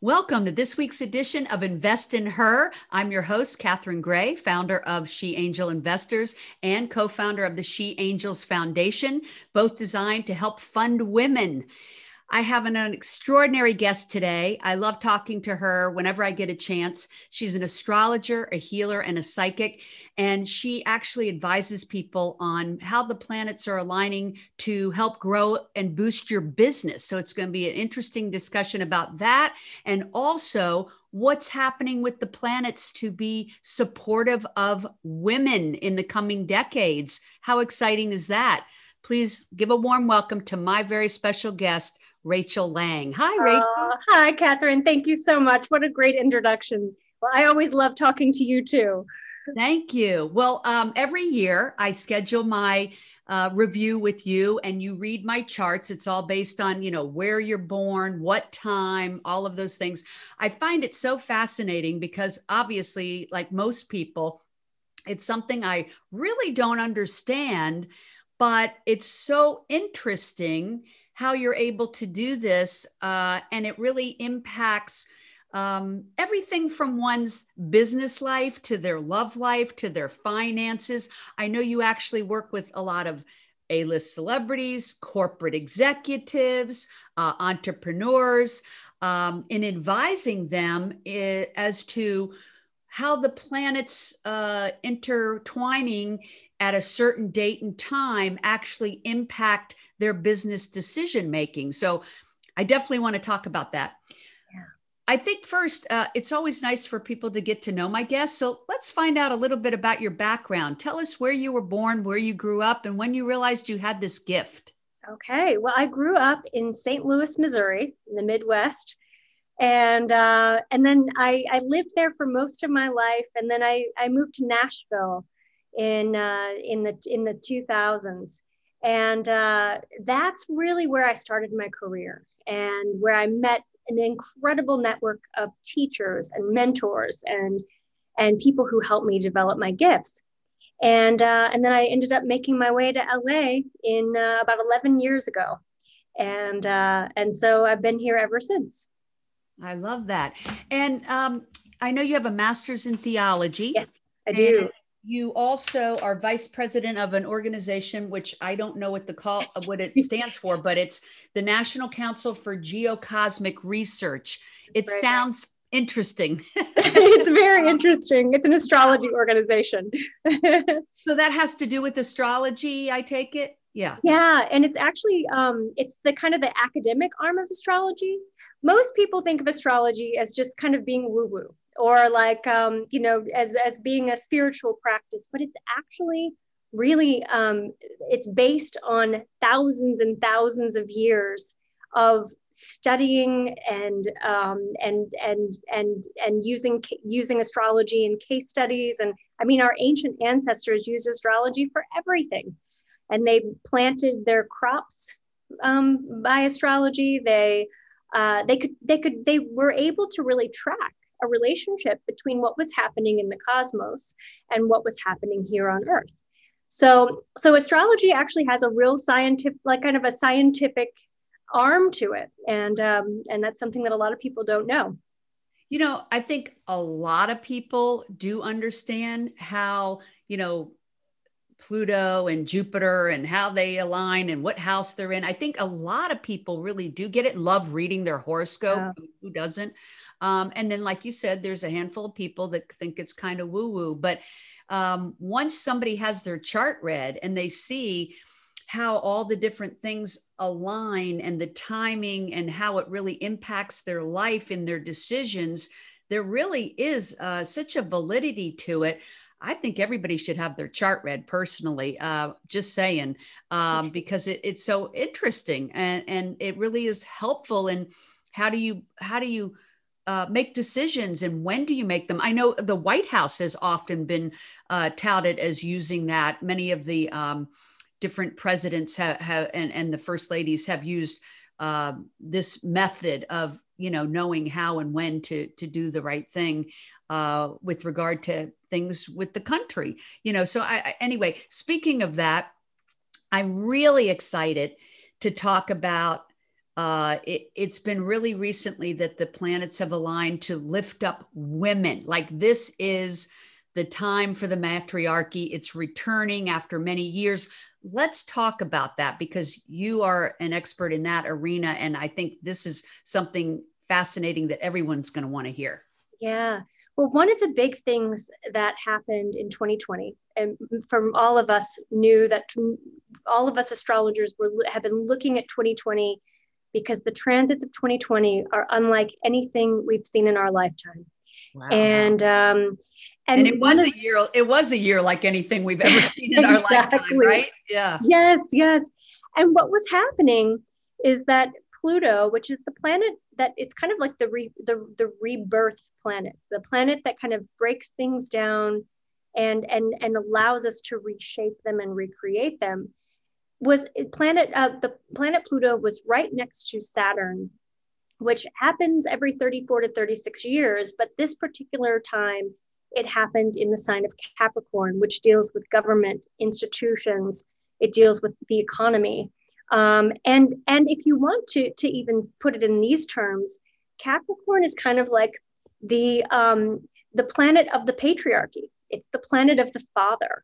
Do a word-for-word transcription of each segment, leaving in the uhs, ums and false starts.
Welcome to this week's edition of Invest in Her. I'm your host, Catherine Gray, founder of She Angel Investors and co-founder of the She Angels Foundation, both designed to help fund women. I have an, an extraordinary guest today. I love talking to her whenever I get a chance. She's an astrologer, a healer, and a psychic, and she actually advises people on how the planets are aligning to help grow and boost your business. So it's going to be an interesting discussion about that, and also what's happening with the planets to be supportive of women in the coming decades. How exciting is that? Please give a warm welcome to my very special guest, Rachel Lang. Hi, Rachel. Uh, hi, Catherine. Thank you so much. What a great introduction. Well, I always love talking to you too. Thank you. Well, um, every year I schedule my uh, review with you and you read my charts. It's all based on, you know, where you're born, what time, all of those things. I find it so fascinating because obviously, like most people, it's something I really don't understand. But it's so interesting how you're able to do this. Uh, and it really impacts um, everything from one's business life to their love life, to their finances. I know you actually work with a lot of A-list celebrities, corporate executives, uh, entrepreneurs, um, in advising them as to how the planets uh, intertwining at a certain date and time actually impact their business decision-making. So I definitely want to talk about that. Yeah. I think first, uh, it's always nice for people to get to know my guests. So let's find out a little bit about your background. Tell us where you were born, where you grew up, and when you realized you had this gift. Okay. Well, I grew up in Saint Louis, Missouri, in the Midwest. And uh, and then I, I lived there for most of my life. And then I, I moved to Nashville in uh, in the in the two thousands, and uh, that's really where I started my career and where I met an incredible network of teachers and mentors and and people who helped me develop my gifts, and uh, and then I ended up making my way to L A in uh, about eleven years ago, and uh, and so I've been here ever since. I love that, and um, I know you have a master's in theology. Yes, I do. And- You also are vice president of an organization, which I don't know what the call, what it stands for, but it's the National Council for Geocosmic Research. It right. sounds interesting. It's very interesting. It's an astrology organization. So that has to do with astrology, I take it? Yeah. Yeah. And it's actually, um, it's the kind of the academic arm of astrology. Most people think of astrology as just kind of being woo-woo, or like, um, you know, as, as being a spiritual practice, but it's actually really, um, it's based on thousands and thousands of years of studying and, um, and, and, and, and using, using astrology in case studies. And I mean, our ancient ancestors used astrology for everything, and they planted their crops, um, by astrology. They, uh, they could, they could, they were able to really track a relationship between what was happening in the cosmos and what was happening here on Earth. So, so astrology actually has a real scientific, like kind of a scientific arm to it. And, um, and that's something that a lot of people don't know. You know, I think a lot of people do understand how, you know, Pluto and Jupiter and how they align and what house they're in. I think a lot of people really do get it, love reading their horoscope. Yeah. Who doesn't? Um, and then, like you said, there's a handful of people that think it's kind of woo-woo. But um, once somebody has their chart read and they see how all the different things align and the timing and how it really impacts their life and their decisions, there really is uh, such a validity to it. I think everybody should have their chart read personally, uh, just saying, um, because it, it's so interesting and, and it really is helpful. And how do you, how do you uh, make decisions, and when do you make them? I know the White House has often been uh, touted as using that. Many of the um, different presidents have, have and, and the first ladies have used uh, this method of, you know, knowing how and when to, to do the right thing uh, with regard to things with the country, you know. So I, anyway, speaking of that, I'm really excited to talk about, uh, it, it's been really recently that the planets have aligned to lift up women. Like, this is the time for the matriarchy. It's returning after many years. Let's talk about that, because you are an expert in that arena. And I think this is something fascinating that everyone's going to want to hear. Yeah. Well, one of the big things that happened in twenty twenty, and from all of us knew that all of us astrologers were have been looking at twenty twenty, because the transits of twenty twenty are unlike anything we've seen in our lifetime. Wow. And, um, and, and it was a year, it was a year like anything we've ever seen in exactly. our lifetime, right? Yeah. Yes, yes. And what was happening is that Pluto, which is the planet that it's kind of like the, re, the the rebirth planet, the planet that kind of breaks things down and and and allows us to reshape them and recreate them, was planet uh, the planet Pluto was right next to Saturn, which happens every thirty-four to thirty-six years, but this particular time it happened in the sign of Capricorn, which deals with government institutions, it deals with the economy. Um, and, and if you want to, to even put it in these terms, Capricorn is kind of like the, um, the planet of the patriarchy. It's the planet of the father.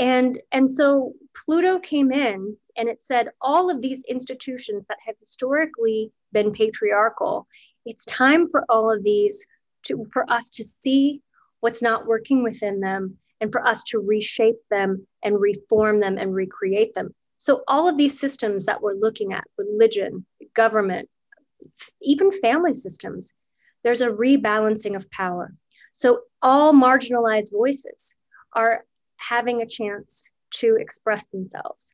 And, and so Pluto came in and it said, all of these institutions that have historically been patriarchal, it's time for all of these to, for us to see what's not working within them and for us to reshape them and reform them and recreate them. So all of these systems that we're looking at, religion, government, even family systems, there's a rebalancing of power. So all marginalized voices are having a chance to express themselves.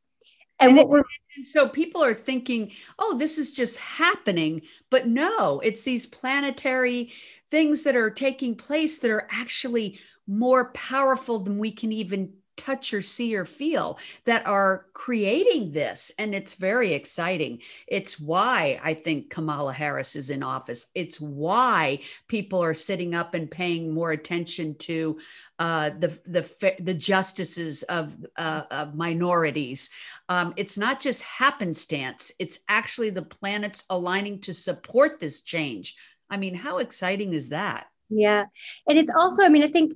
And, and, what we're, and so people are thinking, oh, this is just happening. But no, it's these planetary things that are taking place that are actually more powerful than we can even touch or see or feel, that are creating this. And it's very exciting. It's why I think Kamala Harris is in office. It's why people are sitting up and paying more attention to uh, the, the, the justices of, uh, of minorities. Um, it's not just happenstance. It's actually the planets aligning to support this change. I mean, how exciting is that? Yeah. And it's also, I mean, I think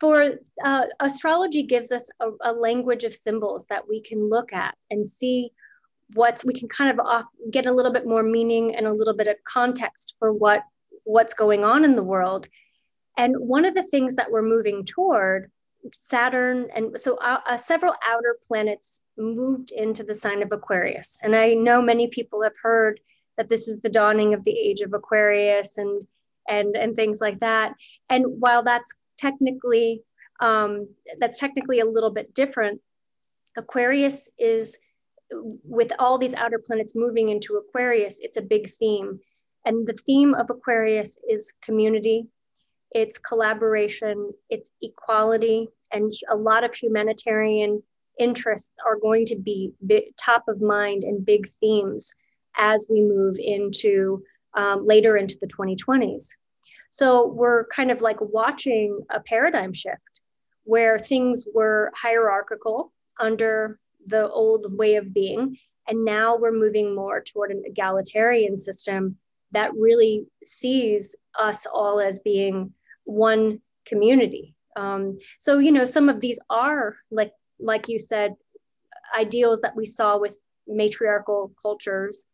For uh, astrology gives us a, a language of symbols that we can look at and see what's, we can kind of off, get a little bit more meaning and a little bit of context for what, what's going on in the world. And one of the things that we're moving toward, Saturn, and so uh, several outer planets moved into the sign of Aquarius. And I know many people have heard that this is the dawning of the age of Aquarius and, and, and things like that. And while that's Technically, um, that's technically a little bit different. Aquarius is, with all these outer planets moving into Aquarius, it's a big theme. And the theme of Aquarius is community, it's collaboration, it's equality, and a lot of humanitarian interests are going to be big, top of mind and big themes as we move into um, later into the twenty twenties. So we're kind of like watching a paradigm shift where things were hierarchical under the old way of being. And now we're moving more toward an egalitarian system that really sees us all as being one community. Um, so, you know, some of these are like, like you said, ideals that we saw with matriarchal cultures.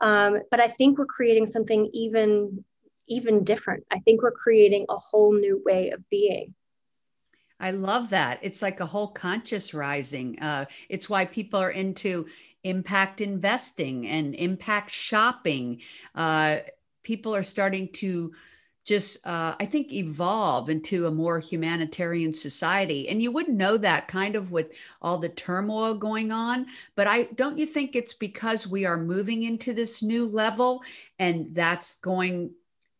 Um, but I think we're creating something even even different. I think we're creating a whole new way of being. I love that. It's like a whole conscious rising. Uh, it's why people are into impact investing and impact shopping. Uh, people are starting to just, uh, I think, evolve into a more humanitarian society. And you wouldn't know that kind of with all the turmoil going on. But I don't you think it's because we are moving into this new level, and that's going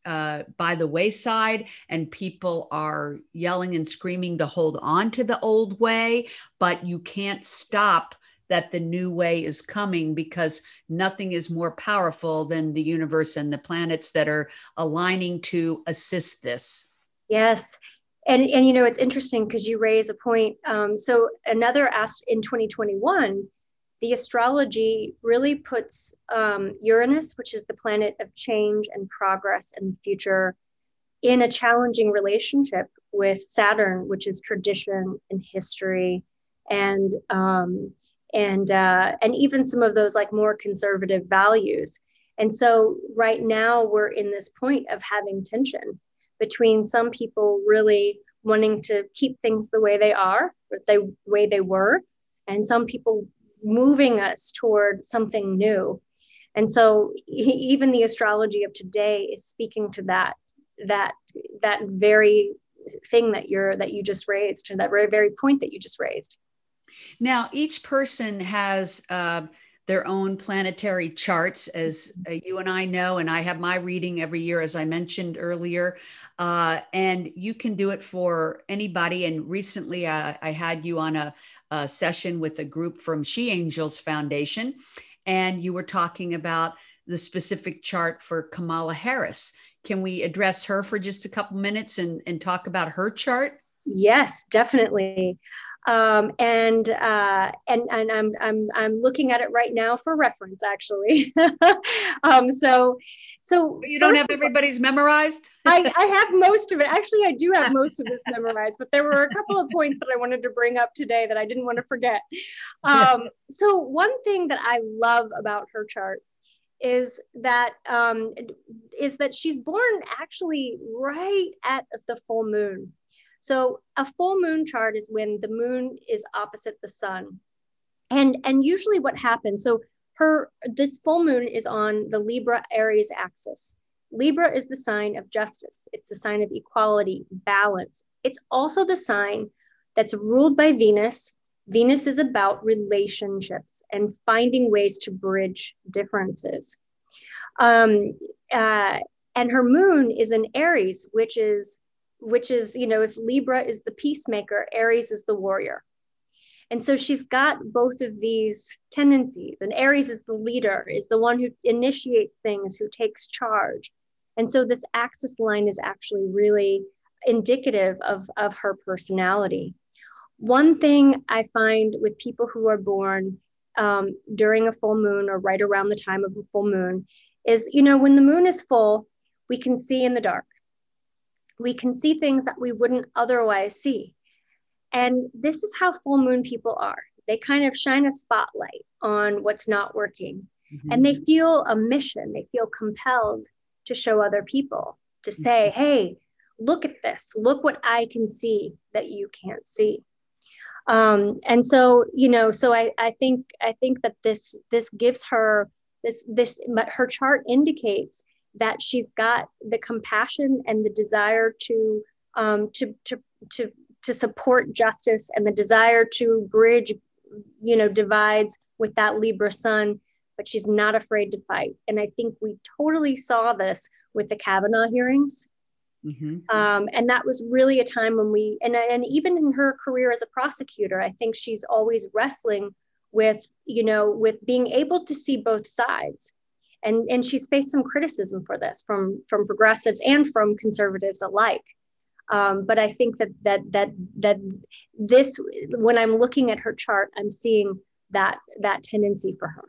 uh, by the wayside, and people are yelling and screaming to hold on to the old way, but you can't stop that the new way is coming, because nothing is more powerful than the universe and the planets that are aligning to assist this. Yes. And, and you know, it's interesting because you raise a point. Um, so another asked in twenty twenty-one, the astrology really puts um, Uranus, which is the planet of change and progress and the future, in a challenging relationship with Saturn, which is tradition and history, and um, and uh, and even some of those like more conservative values. And so right now we're in this point of having tension between some people really wanting to keep things the way they are, or the way they were, and some people moving us toward something new. And so even the astrology of today is speaking to that, that, that very thing that you're, that you just raised, to that very, very point that you just raised. Now, each person has uh, their own planetary charts, as uh, you and I know, and I have my reading every year, as I mentioned earlier, uh, and you can do it for anybody. And recently uh, I had you on a, a session with a group from She Angels Foundation, and you were talking about the specific chart for Kamala Harris. Can we address her for just a couple minutes and, and talk about her chart? Yes, definitely. Um, and, uh, and, and I'm, I'm, I'm looking at it right now for reference, actually. um, so, so you don't have everybody's memorized? I, I have most of it. Actually, I do have most of this memorized, but there were a couple of points that I wanted to bring up today that I didn't want to forget. Um, so one thing that I love about her chart is that, um, is that she's born actually right at the full moon. So a full moon chart is when the moon is opposite the sun. And, and usually what happens, so her, this full moon is on the Libra Aries axis. Libra is the sign of justice. It's the sign of equality, balance. It's also the sign that's ruled by Venus. Venus is about relationships and finding ways to bridge differences. Um, uh, and her moon is in Aries, which is which is, you know, if Libra is the peacemaker, Aries is the warrior. And so she's got both of these tendencies, and Aries is the leader, is the one who initiates things, who takes charge. And so this axis line is actually really indicative of, of her personality. One thing I find with people who are born um, during a full moon or right around the time of a full moon is, you know, when the moon is full, we can see in the dark. We can see things that we wouldn't otherwise see. And this is how full moon people are. They kind of shine a spotlight on what's not working. Mm-hmm. And they feel a mission. They feel compelled to show other people, to say, mm-hmm. hey, look at this. Look what I can see that you can't see. Um, and so, you know, so I, I think I think that this this gives her, this this her chart indicates that she's got the compassion and the desire to, um, to, to, to, to support justice, and the desire to bridge, you know, divides with that Libra sun, but she's not afraid to fight. And I think we totally saw this with the Kavanaugh hearings. Mm-hmm. Um, and that was really a time when we, and, and even in her career as a prosecutor, I think she's always wrestling with, you know, with being able to see both sides. And, and she's faced some criticism for this from, from progressives and from conservatives alike. Um, but I think that, that, that, that this, when I'm looking at her chart, I'm seeing that, that tendency for her.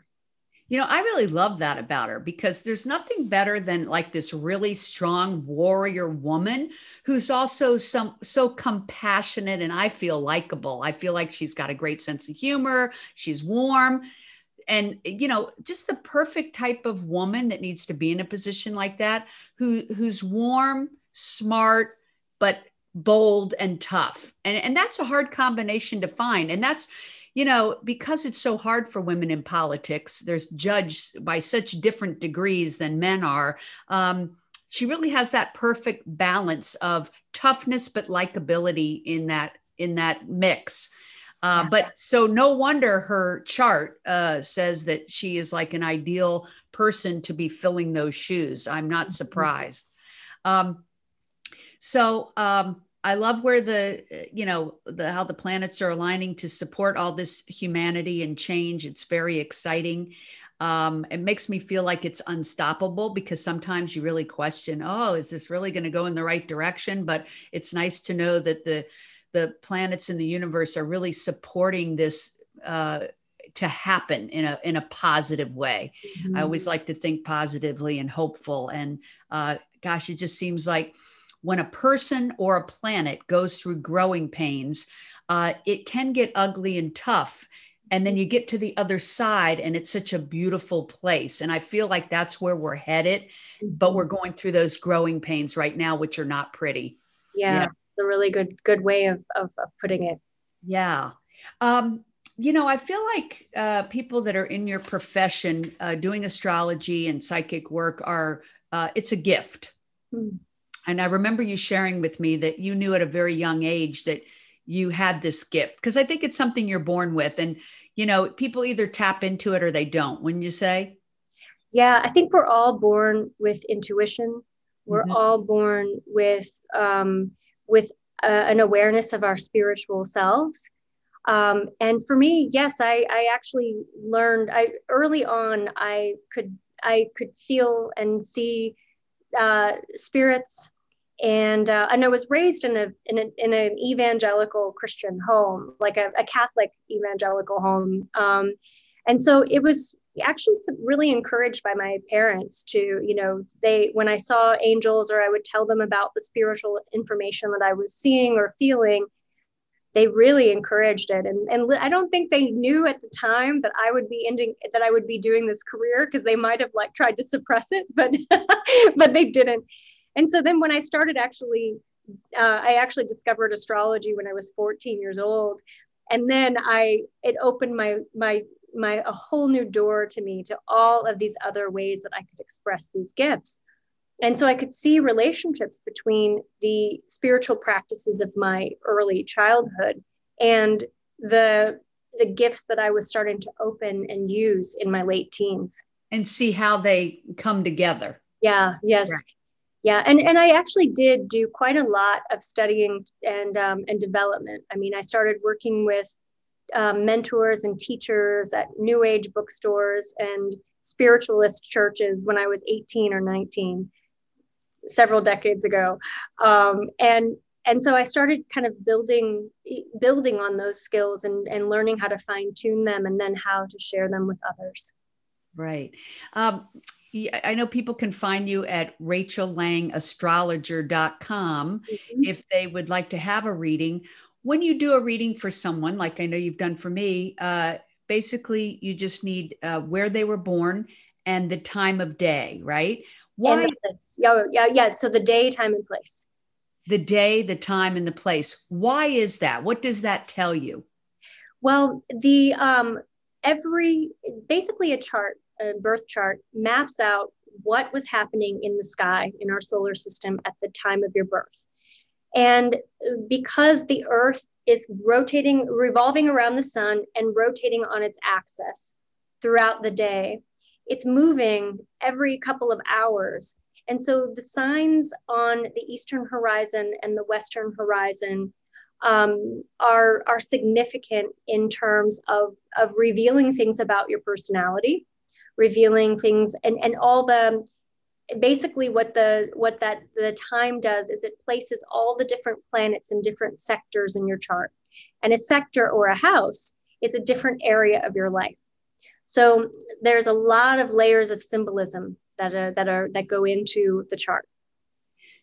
You know, I really love that about her, because there's nothing better than like this really strong warrior woman who's also some so compassionate, and I feel likable. I feel like she's got a great sense of humor. She's warm. And, you know, just the perfect type of woman that needs to be in a position like that, who who's warm, smart, but bold and tough. And, and that's a hard combination to find. And that's, you know, because it's so hard for women in politics, there's judged by such different degrees than men are. Um, she really has that perfect balance of toughness, but likability in that in that mix. Uh, but so no wonder her chart uh, says that she is like an ideal person to be filling those shoes. I'm not surprised. Um, so um, I love where the, you know, the, how the planets are aligning to support all this humanity and change. It's very exciting. Um, it makes me feel like it's unstoppable, because sometimes you really question, oh, is this really going to go in the right direction? But it's nice to know that the, the planets in the universe are really supporting this, uh, to happen in a, in a positive way. Mm-hmm. I always like to think positively and hopeful. And, uh, gosh, it just seems like when a person or a planet goes through growing pains, uh, it can get ugly and tough. And then you get to the other side and it's such a beautiful place. And I feel like that's where we're headed, but we're going through those growing pains right now, which are not pretty. Yeah. It's yeah. a really good, good way of, of, of putting it. Yeah. Um, you know, I feel like uh, people that are in your profession uh, doing astrology and psychic work are, uh, it's a gift. Mm. And I remember you sharing with me that you knew at a very young age that you had this gift, because I think it's something you're born with, and, you know, people either tap into it or they don't, wouldn't you say? Yeah, I think we're all born with intuition. We're mm-hmm. all born with, um, with uh, an awareness of our spiritual selves. Um, and for me, yes, I, I actually learned I, early on, I could, I could feel and see uh, spirits. And uh, and I was raised in a in a, in an evangelical Christian home, like a, a Catholic evangelical home, um, and so it was actually really encouraged by my parents to, you know, they when I saw angels or I would tell them about the spiritual information that I was seeing or feeling, they really encouraged it, and and I don't think they knew at the time that I would be ending that I would be doing this career, because they might have like tried to suppress it, but but they didn't. And so then when I started actually, uh, I actually discovered astrology when I was fourteen years old. And then I, it opened my, my, my, a whole new door to me, to all of these other ways that I could express these gifts. And so I could see relationships between the spiritual practices of my early childhood and the, the gifts that I was starting to open and use in my late teens. And see how they come together. Yeah. Yes. Right. Yeah. And, and I actually did do quite a lot of studying and, um, and development. I mean, I started working with um, mentors and teachers at New Age bookstores and spiritualist churches when I was eighteen or nineteen, several decades ago. Um, and, and so I started kind of building, building on those skills and, and learning how to fine tune them and then how to share them with others. Right. Um, I know people can find you at Rachel Lang Astrologer dot com mm-hmm. if they would like to have a reading. When you do a reading for someone, like I know you've done for me, uh, basically you just need uh, where they were born and the time of day, right? Why? Yeah, yeah, yeah. So the day, time, and place. The day, the time, and the place. Why is that? What does that tell you? Well, the um, every basically a chart. A birth chart maps out what was happening in the sky in our solar system at the time of your birth. And because the Earth is rotating, revolving around the sun and rotating on its axis throughout the day, it's moving every couple of hours. And so the signs on the eastern horizon and the western horizon um, are, are significant in terms of, of revealing things about your personality. Revealing things and, and all the, basically what the what that the time does is it places all the different planets in different sectors in your chart. And a sector or a house is a different area of your life. So there's a lot of layers of symbolism that are that are that go into the chart.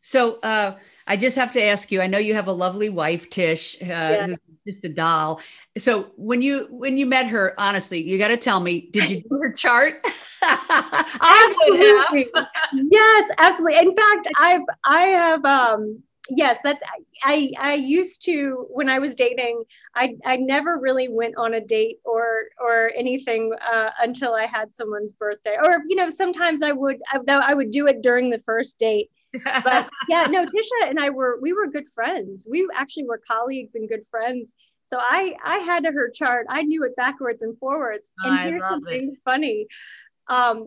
So uh, I just have to ask you, I know you have a lovely wife, Tish, uh, yeah. who's just a doll. So when you, when you met her, honestly, you got to tell me, did you do her chart? I would have. Yes, absolutely. In fact, I've, I have, um, yes, that I, I used to, when I was dating, I, I never really went on a date or, or anything, uh, until I had someone's birthday or, you know, sometimes I would, I, I would do it during the first date. But yeah, no, Tisha and I were, we were good friends. We actually were colleagues and good friends. So I, I had her chart. I knew it backwards and forwards. And I here's something it. funny. Um,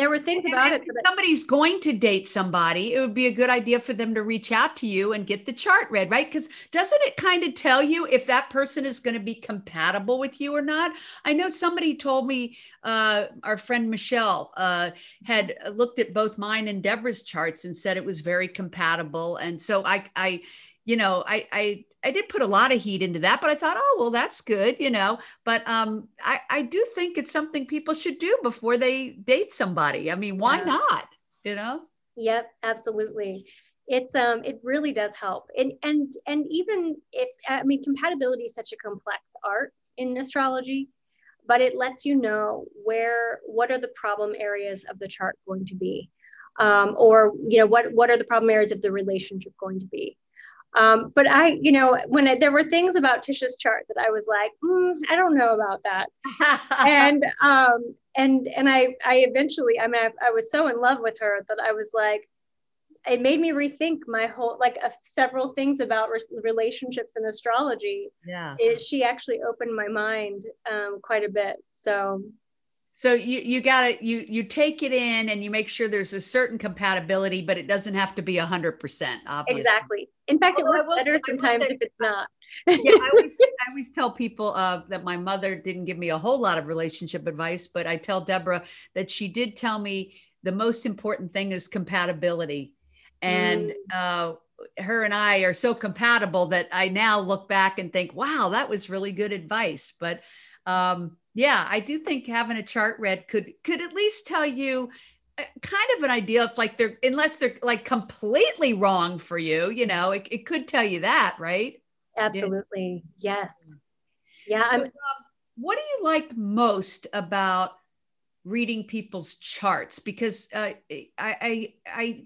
there were things and about if it. If somebody's going to date somebody, it would be a good idea for them to reach out to you and get the chart read, right? Because doesn't it kind of tell you if that person is going to be compatible with you or not? I know somebody told me, uh, our friend Michelle uh, had looked at both mine and Deborah's charts and said it was very compatible. And so I, I, you know, I, I, I did put a lot of heat into that, but I thought, oh, well, that's good, you know, but um, I, I do think it's something people should do before they date somebody. I mean, why yeah. not, you know? Yep, absolutely. It's, um, it really does help. And, and, and even if, I mean, compatibility is such a complex art in astrology, but it lets you know where, what are the problem areas of the chart going to be? Um, or, you know, what, what are the problem areas of the relationship going to be? Um, but I, you know, when I, there were things about Tish's chart that I was like, mm, I don't know about that. and, um, and, and I, I eventually, I mean, I, I was so in love with her that I was like, it made me rethink my whole, like uh, several things about re relationships and astrology. Yeah. It, she actually opened my mind, um, quite a bit. So So you, you gotta, you, you take it in and you make sure there's a certain compatibility, but it doesn't have to be a hundred percent. Exactly. In fact, although it works better say, sometimes say, if it's not. Yeah, I always, I always tell people uh, that my mother didn't give me a whole lot of relationship advice, but I tell Deborah that she did tell me the most important thing is compatibility. And, mm. uh, her and I are so compatible that I now look back and think, wow, that was really good advice. But, um, yeah, I do think having a chart read could could at least tell you kind of an idea of like they're, unless they're like completely wrong for you, you know, it, it could tell you that, right? Absolutely. Yeah. Yes. Yeah. So, um, what do you like most about reading people's charts? Because uh, I, I, I,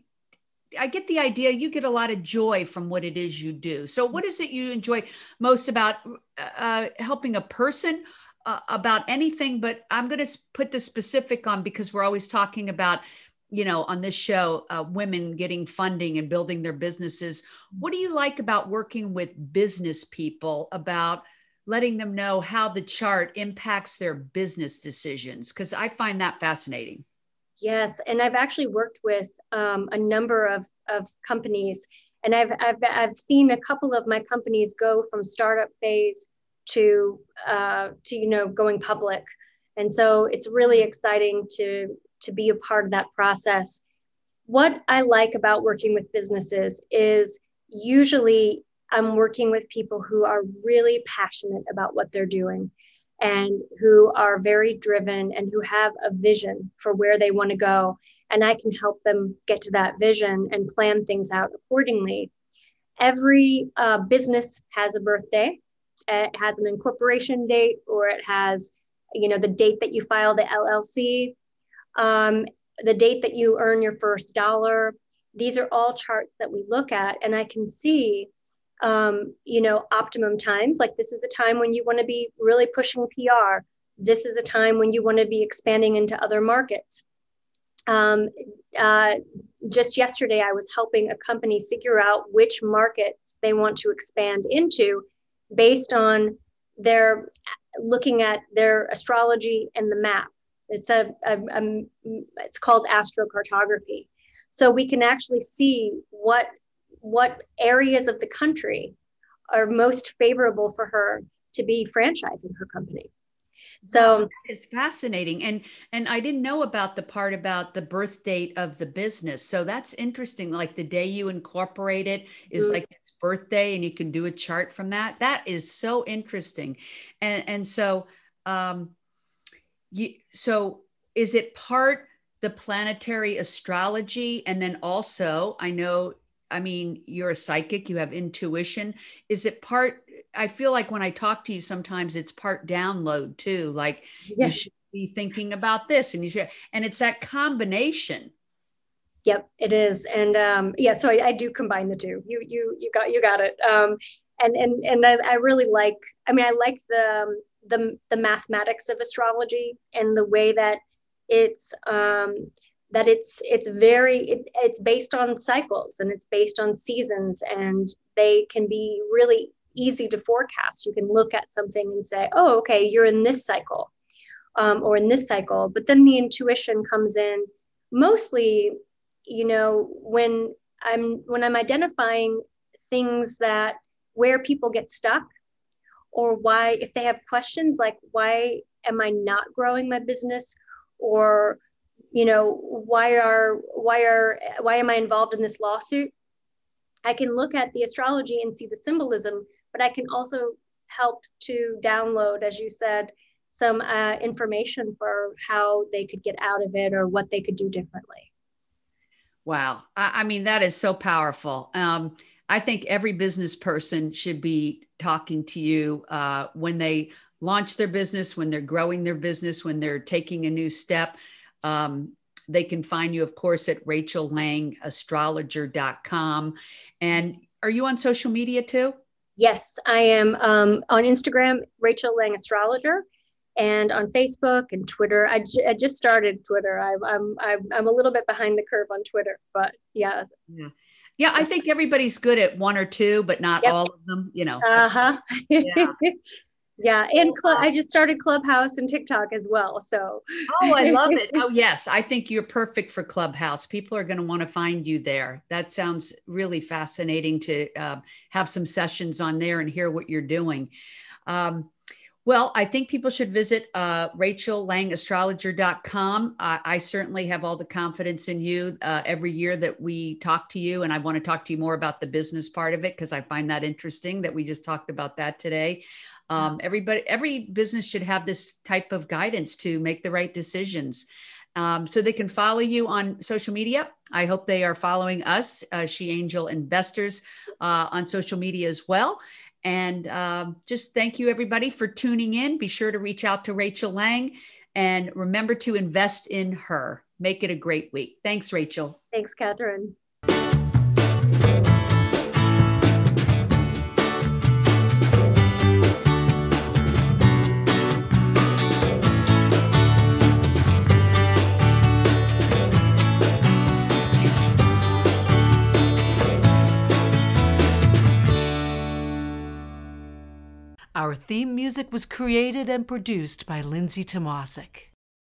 I get the idea you get a lot of joy from what it is you do. So what is it you enjoy most about uh, helping a person? Uh, about anything, but I'm going to put the specific on because we're always talking about, you know, on this show, uh, women getting funding and building their businesses. What do you like about working with business people about letting them know how the chart impacts their business decisions? Because I find that fascinating. Yes. And I've actually worked with um, a number of, of companies, and I've, I've, I've seen a couple of my companies go from startup phase to, uh, to, you know, going public. And so it's really exciting to, to be a part of that process. What I like about working with businesses is usually I'm working with people who are really passionate about what they're doing and who are very driven and who have a vision for where they want to go. And I can help them get to that vision and plan things out accordingly. Every uh, business has a birthday. It has an incorporation date, or it has, you know, the date that you file the L L C, um, the date that you earn your first dollar. These are all charts that we look at, and I can see, um, you know, optimum times. Like this is a time when you want to be really pushing P R. This is a time when you want to be expanding into other markets. Um, uh, just yesterday, I was helping a company figure out which markets they want to expand into, based on their looking at their astrology and the map. It's a, a, a it's called astrocartography. So we can actually see what what areas of the country are most favorable for her to be franchising her company. So wow, it's fascinating. And, and I didn't know about the part about the birth date of the business. So that's interesting. Like the day you incorporate it is mm-hmm. like its birthday, and you can do a chart from that. That is so interesting. And, and so, um, you, so is it part the planetary astrology? And then also, I know, I mean, you're a psychic, you have intuition. Is it part, I feel like when I talk to you, sometimes it's part download too. Like yes. You should be thinking about this, and you should, and it's that combination. Yep, it is. And um, yeah, so I, I do combine the two. You, you, you got, you got it. Um, and, and, and I, I really like, I mean, I like the, the, the mathematics of astrology and the way that it's, um, that it's, it's very, it, it's based on cycles, and it's based on seasons, and they can be really easy to forecast. You can look at something and say, oh, okay, you're in this cycle um, or in this cycle. But then the intuition comes in mostly, you know, when I'm, when I'm identifying things that where people get stuck, or why, if they have questions like, why am I not growing my business? Or, you know, why are, why are, why am I involved in this lawsuit? I can look at the astrology and see the symbolism, but I can also help to download, as you said, some uh, information for how they could get out of it or what they could do differently. Wow. I, I mean, that is so powerful. Um, I think every business person should be talking to you uh, when they launch their business, when they're growing their business, when they're taking a new step. Um, they can find you, of course, at Rachel Lang Astrologer dot com. And are you on social media too? Yes, I am um, on Instagram, Rachel Lang Astrologer, and on Facebook and Twitter. I, j- I just started Twitter. I, I'm, I'm, I'm a little bit behind the curve on Twitter, but yeah. Yeah. Yeah, I think everybody's good at one or two, but not yep. all of them, you know. Uh-huh. Yeah. Yeah. And Cl- I just started Clubhouse and TikTok as well. So. Oh, I love it. Oh, yes. I think you're perfect for Clubhouse. People are going to want to find you there. That sounds really fascinating to uh, have some sessions on there and hear what you're doing. Um, well, I think people should visit uh, Rachel Lang Astrologer dot com. Uh, I certainly have all the confidence in you uh, every year that we talk to you. And I want to talk to you more about the business part of it, because I find that interesting that we just talked about that today. Um, everybody, every business should have this type of guidance to make the right decisions. Um, so they can follow you on social media. I hope they are following us, uh, She Angel Investors, uh, on social media as well. And um, just thank you, everybody, for tuning in. Be sure to reach out to Rachel Lang, and remember to invest in her. Make it a great week. Thanks, Rachel. Thanks, Catherine. Our theme music was created and produced by Lindsay Tomasik.